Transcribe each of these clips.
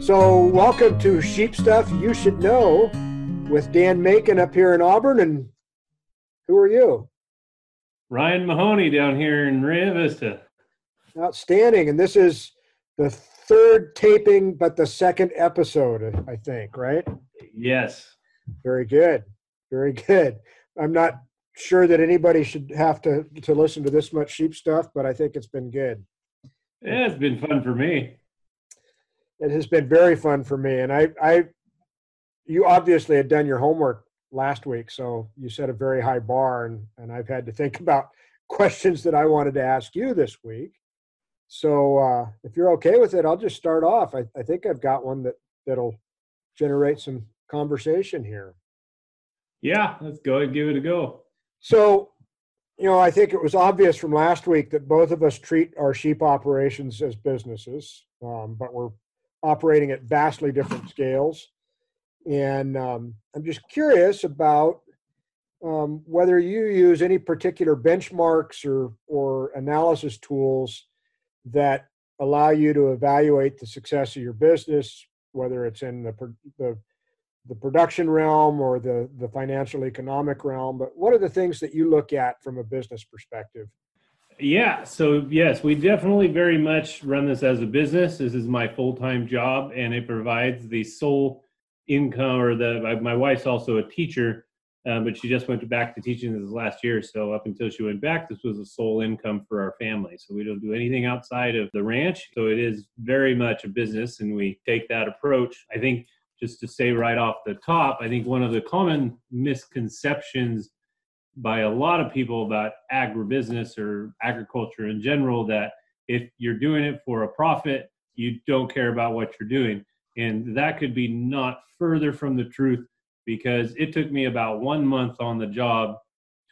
So welcome to Sheep Stuff You Should Know with Dan Macon up here in Auburn. And who are you? Ryan Mahoney down here in Rio Vista. Outstanding. And this is the third taping, but the second episode, I think, right? Yes. Very good. Very good. I'm not sure that anybody should have to listen to this much sheep stuff, but I think it's been good. Yeah, it's been fun for me. It has been very fun for me. And you obviously had done your homework last week, so you set a very high bar, and I've had to think about questions that I wanted to ask you this week. So if you're okay with it, I'll just start off. I think I've got one that'll generate some conversation here. Yeah, let's go ahead and give it a go. So, I think it was obvious from last week that both of us treat our sheep operations as businesses, but we're operating at vastly different scales. And I'm just curious about whether you use any particular benchmarks or analysis tools that allow you to evaluate the success of your business, whether it's in the production realm or the financial economic realm. But what are the things that you look at from a business perspective? Yeah. So yes, we definitely very much run this as a business. This is my full-time job, and it provides the sole income. My wife's also a teacher, but she just went back to teaching this last year. So up until she went back, this was a sole income for our family. So we don't do anything outside of the ranch. So it is very much a business, and we take that approach. I think just to say right off the top, I think one of the common misconceptions by a lot of people about agribusiness or agriculture in general, that if you're doing it for a profit, you don't care about what you're doing. And that could be not further from the truth, because it took me about 1 month on the job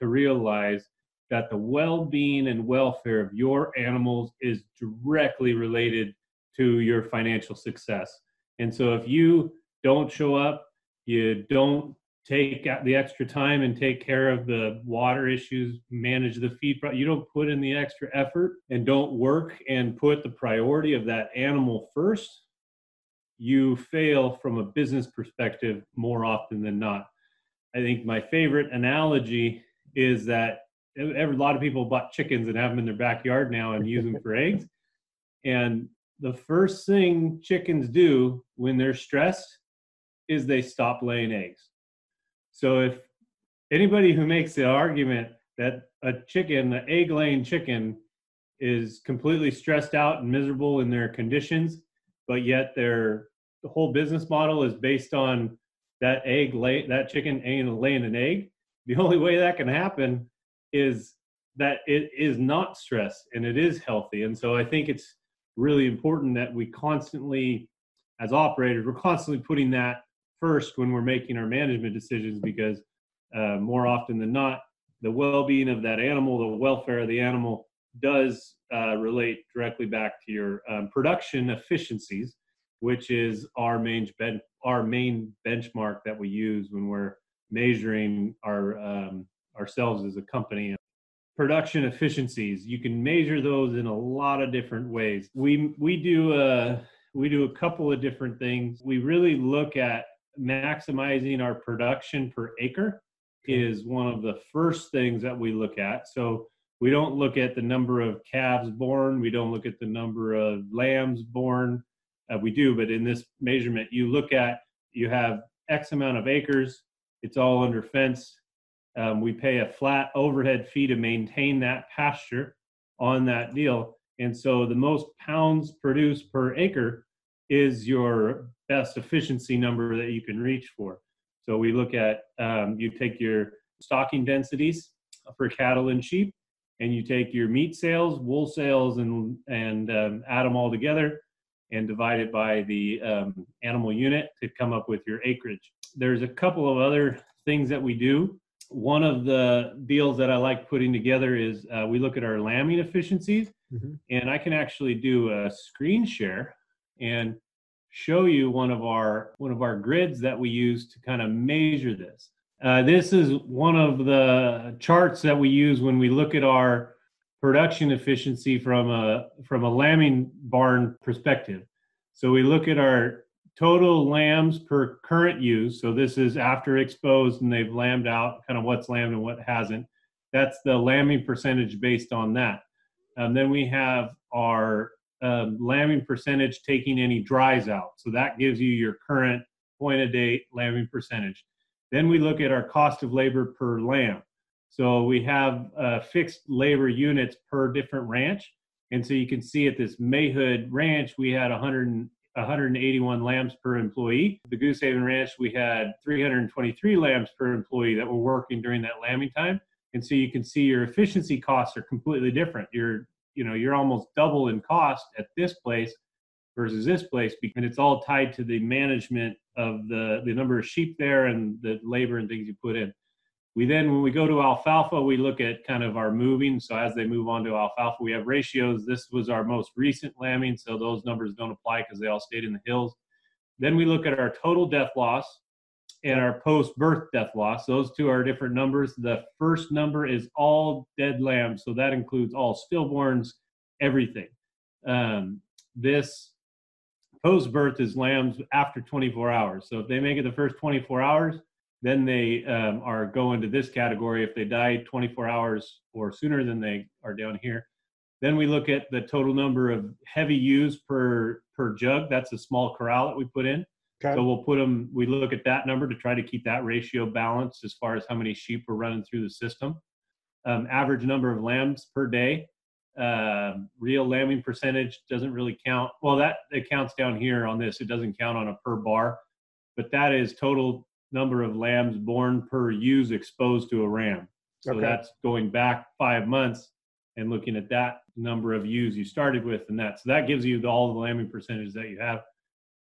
to realize that the well-being and welfare of your animals is directly related to your financial success. And so if you don't show up, you don't take out the extra time and take care of the water issues, manage the feed, you don't put in the extra effort and don't work and put the priority of that animal first, you fail from a business perspective more often than not. I think my favorite analogy is that a lot of people bought chickens and have them in their backyard now and use them for eggs. And the first thing chickens do when they're stressed is they stop laying eggs. So if anybody who makes the argument that an egg-laying chicken is completely stressed out and miserable in their conditions, but yet the whole business model is based on that chicken laying an egg, the only way that can happen is that it is not stressed and it is healthy. And so I think it's really important that we constantly, as operators, we're constantly putting that first when we're making our management decisions, because more often than not, the well-being of that animal, the welfare of the animal does relate directly back to your production efficiencies, which is our main benchmark that we use when we're measuring ourselves as a company. Production efficiencies, you can measure those in a lot of different ways. We do a couple of different things. We really look at maximizing our production per acre is one of the first things that we look at. So we don't look at the number of calves born. We don't look at the number of lambs born. We do, but in this measurement, you have X amount of acres. It's all under fence. We pay a flat overhead fee to maintain that pasture on that deal. And so the most pounds produced per acre is your best efficiency number that you can reach for. So we look at, you take your stocking densities for cattle and sheep, and you take your meat sales, wool sales, and add them all together and divide it by the animal unit to come up with your acreage. There's a couple of other things that we do. One of the deals that I like putting together is we look at our lambing efficiencies, mm-hmm. and I can actually do a screen share and show you one of our grids that we use to kind of measure this. This is one of the charts that we use when we look at our production efficiency from a lambing barn perspective. So we look at our total lambs per current use, so this is after exposed and they've lambed out, kind of what's lambed and what hasn't. That's the lambing percentage based on that. And then we have our lambing percentage taking any dries out. So that gives you your current point of date lambing percentage. Then we look at our cost of labor per lamb. So we have fixed labor units per different ranch. And so you can see at this Mayhood ranch, we had 181 lambs per employee. The Goosehaven ranch, we had 323 lambs per employee that were working during that lambing time. And so you can see your efficiency costs are completely different. You're almost double in cost at this place versus this place, and it's all tied to the management of the number of sheep there and the labor and things you put in. We then, when we go to alfalfa, we look at kind of our moving. So as they move on to alfalfa, we have ratios. This was our most recent lambing, so those numbers don't apply because they all stayed in the hills. Then we look at our total death loss and our post-birth death loss. Those two are different numbers. The first number is all dead lambs, so that includes all stillborns, everything. This post-birth is lambs after 24 hours. So if they make it the first 24 hours, then they are go into this category. If they die 24 hours or sooner, then they are down here. Then we look at the total number of heavy ewes per jug. That's a small corral that we put in. Okay. So we'll put them, we look at that number to try to keep that ratio balanced as far as how many sheep are running through the system. Average number of lambs per day. Real lambing percentage doesn't really count. Well, that counts down here on this. It doesn't count on a per bar, but that is total number of lambs born per ewes exposed to a ram. So okay. That's going back 5 months and looking at that number of ewes you started with and that. So that gives you all the lambing percentages that you have.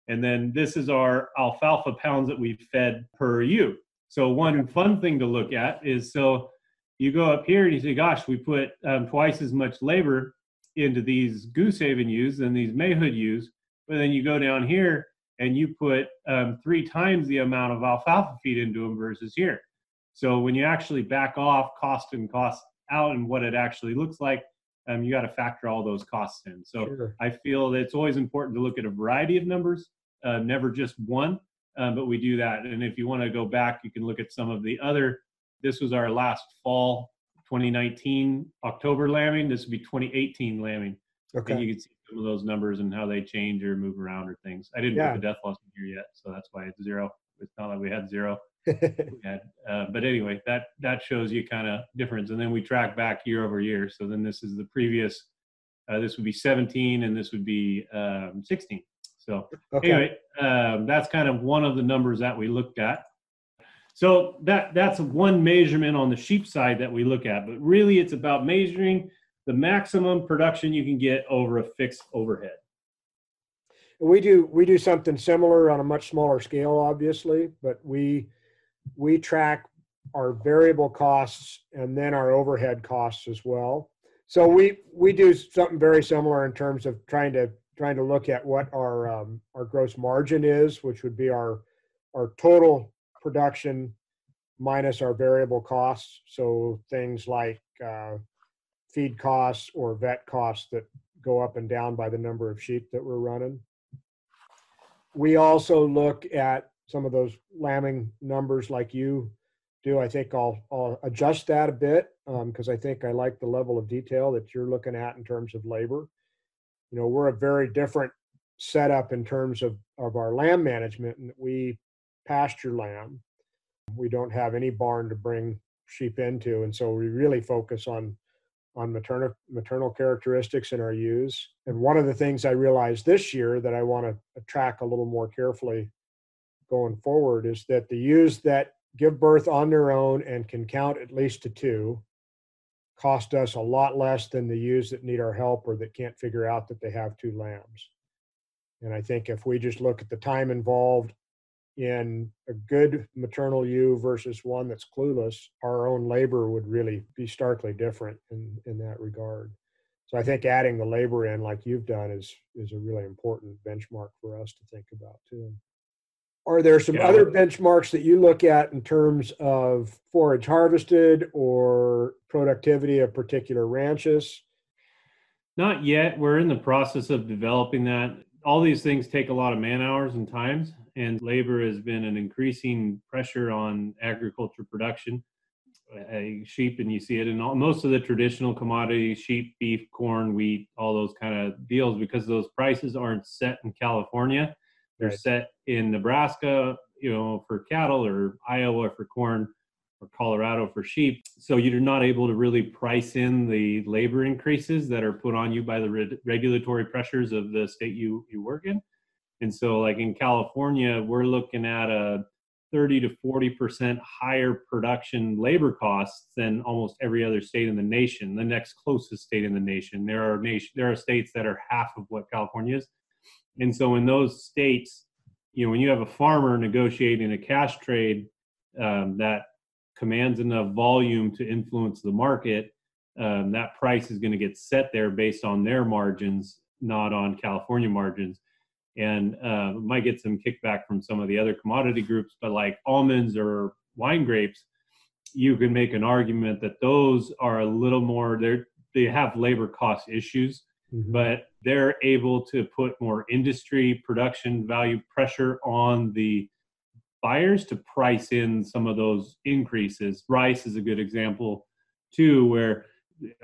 And then this is our alfalfa pounds that we've fed per ewe. So one fun thing to look at is, so you go up here and you say, gosh, we put twice as much labor into these Goosehaven ewes than these Mayhood ewes. But then you go down here and you put 3 times the amount of alfalfa feed into them versus here. So when you actually back off cost and cost out and what it actually looks like, you got to factor all those costs in. So sure. I feel that it's always important to look at a variety of numbers, never just one, but we do that. And if you want to go back, you can look at some of the other. This was our last fall, 2019 October lambing. This would be 2018 lambing. Okay. And you can see some of those numbers and how they change or move around or things. I didn't put the death loss in here yet, so that's why it's zero. It's not like we had zero. But anyway, that shows you kind of difference. And then we track back year over year. So then this is the previous, this would be 17 and this would be 16. So anyway, that's kind of one of the numbers that we looked at. So that's one measurement on the sheep side that we look at, but really it's about measuring the maximum production you can get over a fixed overhead. We do something similar on a much smaller scale, obviously, but we track our variable costs and then our overhead costs as well. So we do something very similar in terms of trying to look at what our gross margin is, which would be our total production minus our variable costs. So things like feed costs or vet costs that go up and down by the number of sheep that we're running. We also look at some of those lambing numbers like you do. I think I'll adjust that a bit because I think I like the level of detail that you're looking at in terms of labor. You know, we're a very different setup in terms of our lamb management, and we pasture lamb. We don't have any barn to bring sheep into, and so we really focus on maternal characteristics in our ewes. And one of the things I realized this year that I want to track a little more carefully going forward is that the ewes that give birth on their own and can count at least to 2 cost us a lot less than the ewes that need our help or that can't figure out that they have 2 lambs. And I think if we just look at the time involved in a good maternal ewe versus one that's clueless, our own labor would really be starkly different in that regard. So I think adding the labor in like you've done is a really important benchmark for us to think about too. Are there some other benchmarks that you look at in terms of forage harvested or productivity of particular ranches? Not yet. We're in the process of developing that. all these things take a lot of man hours and times, and labor has been an increasing pressure on agriculture production. Sheep, and you see it in all, most of the traditional commodities, sheep, beef, corn, wheat, all those kind of deals, because those prices aren't set in California. They're right. Set in Nebraska, you know, for cattle, or Iowa for corn, or Colorado for sheep. So you're not able to really price in the labor increases that are put on you by the regulatory pressures of the state you work in. And so like in California, we're looking at a 30 to 40% higher production labor costs than almost every other state in the nation, the next closest state in the nation. There are states that are half of what California is. And so in those states, you know, when you have a farmer negotiating a cash trade that commands enough volume to influence the market, that price is going to get set there based on their margins, not on California margins. And might get some kickback from some of the other commodity groups, but like almonds or wine grapes, you can make an argument that those are a little more, they have labor cost issues, mm-hmm. but they're able to put more industry production value pressure on the buyers to price in some of those increases. Rice is a good example too, where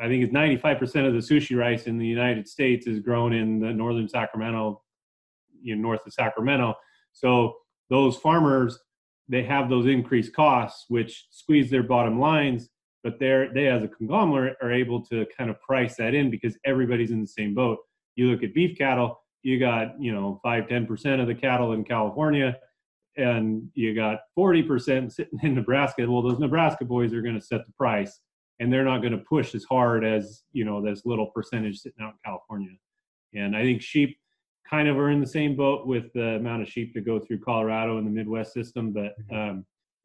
I think it's 95% of the sushi rice in the United States is grown in the northern Sacramento, you know, north of Sacramento. So those farmers, they have those increased costs, which squeeze their bottom lines, but they as a conglomerate are able to kind of price that in because everybody's in the same boat. You look at beef cattle, you got, you know, 5-10% of the cattle in California, and you got 40% sitting in Nebraska. Well, those Nebraska boys are going to set the price, and they're not going to push as hard as, you know, this little percentage sitting out in California. And I think sheep kind of are in the same boat with the amount of sheep that go through Colorado and the Midwest system.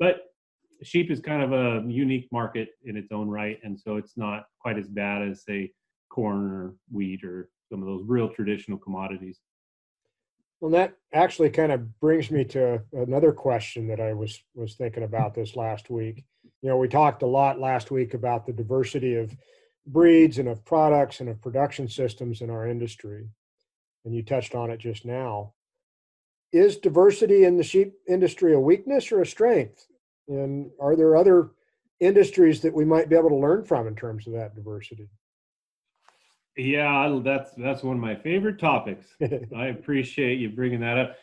But sheep is kind of a unique market in its own right. And so it's not quite as bad as say corn or wheat or some of those real traditional commodities. Well, that actually kind of brings me to another question that I was thinking about this last week. You know, we talked a lot last week about the diversity of breeds and of products and of production systems in our industry. And you touched on it just now. Is diversity in the sheep industry a weakness or a strength? And are there other industries that we might be able to learn from in terms of that diversity? Yeah, that's one of my favorite topics. I appreciate you bringing that up.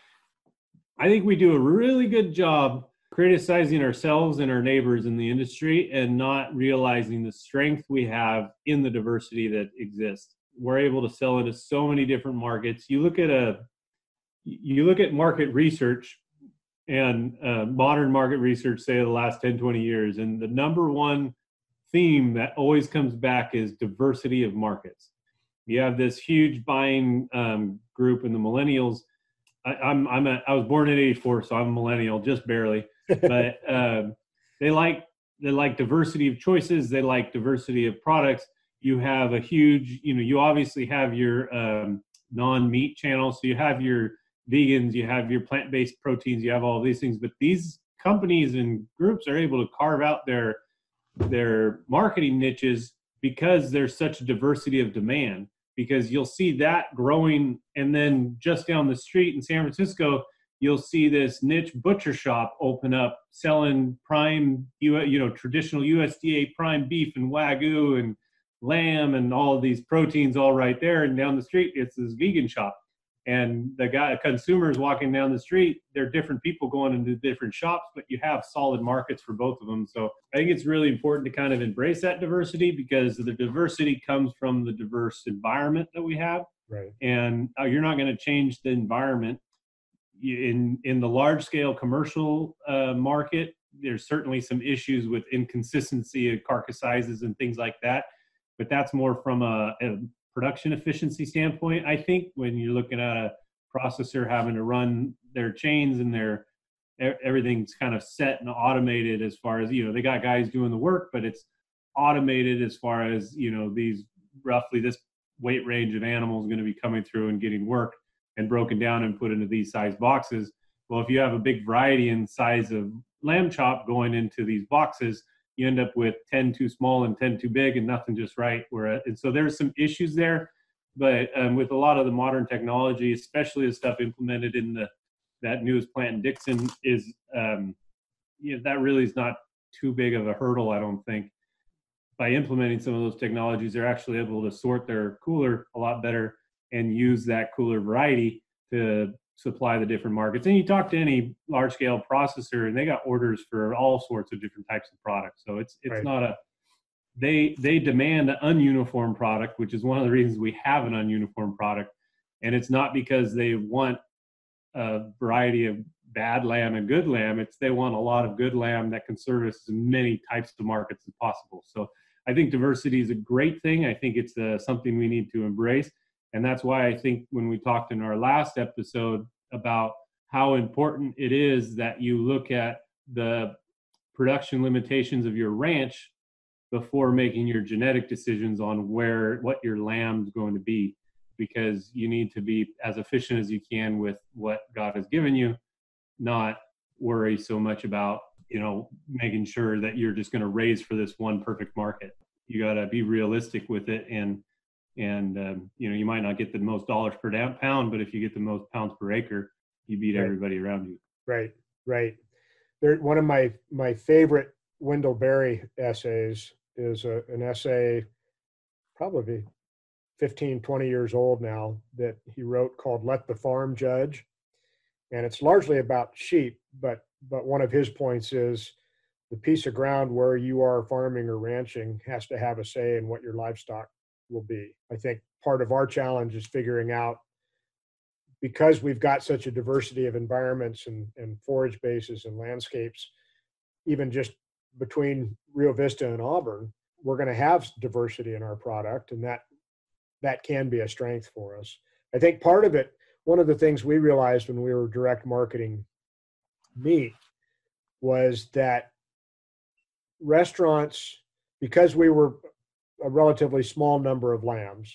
I think we do a really good job criticizing ourselves and our neighbors in the industry and not realizing the strength we have in the diversity that exists. We're able to sell into so many different markets. You look at market research and modern market research, say the last 10, 20 years, and the number one theme that always comes back is diversity of markets. You have this huge buying group in the millennials. I was born in 84, so I'm a millennial, just barely. But they like diversity of choices. They like diversity of products. You have a huge, you know, you obviously have your non-meat channel. So you have your vegans, you have your plant-based proteins, you have all these things. But these companies and groups are able to carve out their marketing niches because there's such a diversity of demand, because you'll see that growing. And then just down the street in San Francisco, you'll see this niche butcher shop open up selling prime, you know, traditional USDA prime beef and Wagyu and lamb and all of these proteins all right there. And down the street, it's this vegan shop. And the guy, consumers walking down the street, they're different people going into different shops, but you have solid markets for both of them. So I think it's really important to kind of embrace that diversity, because the diversity comes from the diverse environment that we have. Right. And you're not going to change the environment. In the large scale commercial market, there's certainly some issues with inconsistency of carcass sizes and things like that. But that's more from a production efficiency standpoint, I think, when you're looking at a processor having to run their chains and their everything's kind of set and automated as far as, you know, they got guys doing the work, but it's automated as far as, you know, these roughly this weight range of animals going to be coming through and getting work and broken down and put into these size boxes. Well, if you have a big variety in size of lamb chop going into these boxes, you end up with 10 too small and 10 too big and nothing just right. And so there's some issues there But with a lot of the modern technology, especially the stuff implemented in that newest plant in Dixon, is that really is not too big of a hurdle, I don't think. By implementing some of those technologies, they're actually able to sort their cooler a lot better and use that cooler variety to supply the different markets. And you talk to any large-scale processor, and they got orders for all sorts of different types of products. So it's right. Not a they demand an ununiform product, which is one of the reasons we have an ununiform product. And it's not because they want a variety of bad lamb and good lamb. It's they want a lot of good lamb that can service as many types of markets as possible. So I think diversity is a great thing. I think it's something we need to embrace. And that's why I think when we talked in our last episode about how important it is that you look at the production limitations of your ranch before making your genetic decisions on what your lamb's going to be, because you need to be as efficient as you can with what God has given you, not worry so much about, making sure that you're just going to raise for this one perfect market. You got to be realistic with it. And you might not get the most dollars per pound, but if you get the most pounds per acre, you beat everybody around you. Right. One of my favorite Wendell Berry essays is an essay, probably 15, 20 years old now, that he wrote called Let the Farm Judge. And it's largely about sheep, but one of his points is the piece of ground where you are farming or ranching has to have a say in what your livestock will be. I think part of our challenge is figuring out, because we've got such a diversity of environments and forage bases and landscapes, even just between Rio Vista and Auburn, we're going to have diversity in our product, and that can be a strength for us. I think part of it, one of the things we realized when we were direct marketing meat was that restaurants, because we were a relatively small number of lambs,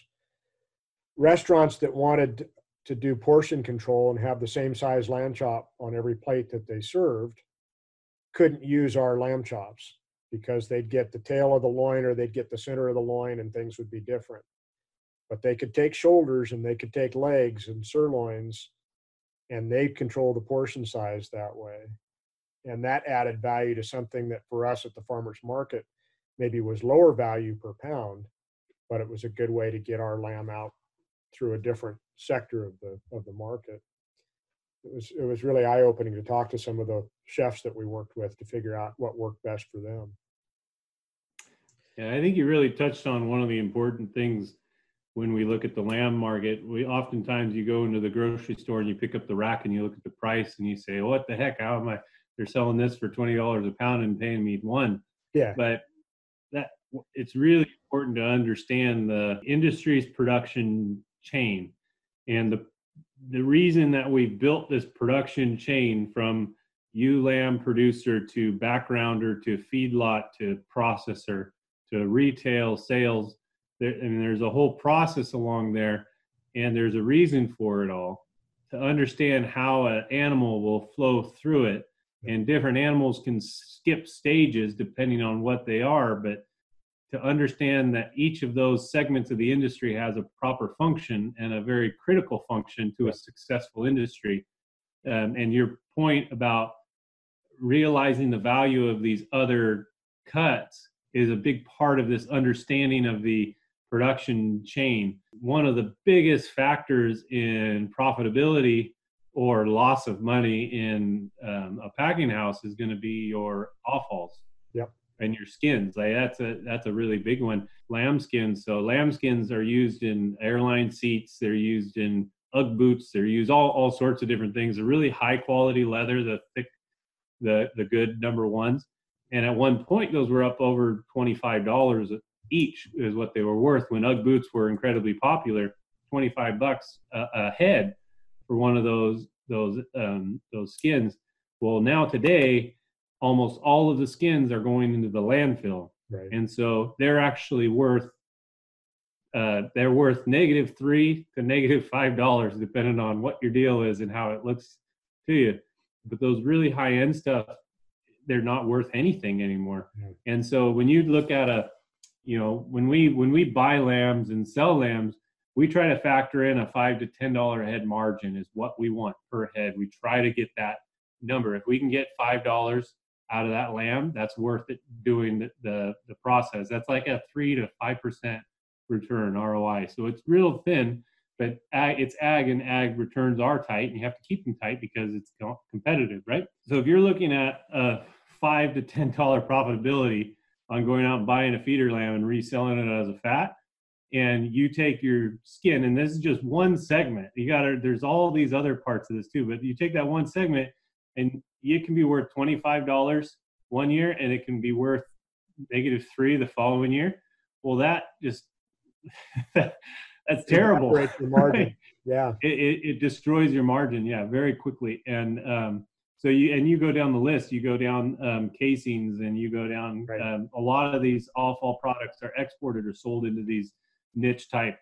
restaurants that wanted to do portion control and have the same size lamb chop on every plate that they served couldn't use our lamb chops, because they'd get the tail of the loin or they'd get the center of the loin and things would be different. But they could take shoulders and they could take legs and sirloins, and they'd control the portion size that way. And that added value to something that for us at the farmer's market maybe was lower value per pound, but it was a good way to get our lamb out through a different sector of the market. It was really eye-opening to talk to some of the chefs that we worked with to figure out what worked best for them. Yeah, I think you really touched on one of the important things when we look at the lamb market. We oftentimes, you go into the grocery store and you pick up the rack and you look at the price and you say, what the heck, how am I, they're selling this for $20 a pound and paying me $1. Yeah. But it's really important to understand the industry's production chain, and the reason that we built this production chain from ewe lamb producer to backgrounder to feedlot to processor to retail sales, there's a whole process along there, and there's a reason for it all. To understand how an animal will flow through it, and different animals can skip stages depending on what they are, but to understand that each of those segments of the industry has a proper function and a very critical function to a successful industry. And your point about realizing the value of these other cuts is a big part of this understanding of the production chain. One of the biggest factors in profitability or loss of money in a packing house is going to be your offals. Yep. And your skins, that's a really big one. Lamb skins. So lamb skins are used in airline seats. They're used in Ugg boots. They're used all sorts of different things. A really high quality leather, the thick, the good number ones. And at one point, those were up over $25 each is what they were worth when Ugg boots were incredibly popular. $25 a head for one of those skins. Well, now today, almost all of the skins are going into the landfill. Right. And so they're actually worth -$3 to -$5, depending on what your deal is and how it looks to you. But those really high-end stuff, they're not worth anything anymore. Yeah. And so when you look at when we buy lambs and sell lambs, we try to factor in a $5 to $10 a head margin is what we want per head. We try to get that number. If we can get $5 out of that lamb, that's worth it doing the process. That's like a 3 to 5% return ROI. So it's real thin, but it's ag, and ag returns are tight, and you have to keep them tight because it's competitive, right? So if you're looking at a $5 to $10 profitability on going out and buying a feeder lamb and reselling it as a fat, and you take your skin, and this is just one segment. There's all these other parts of this too, but you take that one segment and it can be worth $25 one year, and it can be worth -3 the following year. Well, that just, that's terrible. Your margin. Yeah. It destroys your margin. Yeah. Very quickly. And, so you go down the list, you go down casings, and you go down, right. A lot of these offal products are exported or sold into these niche type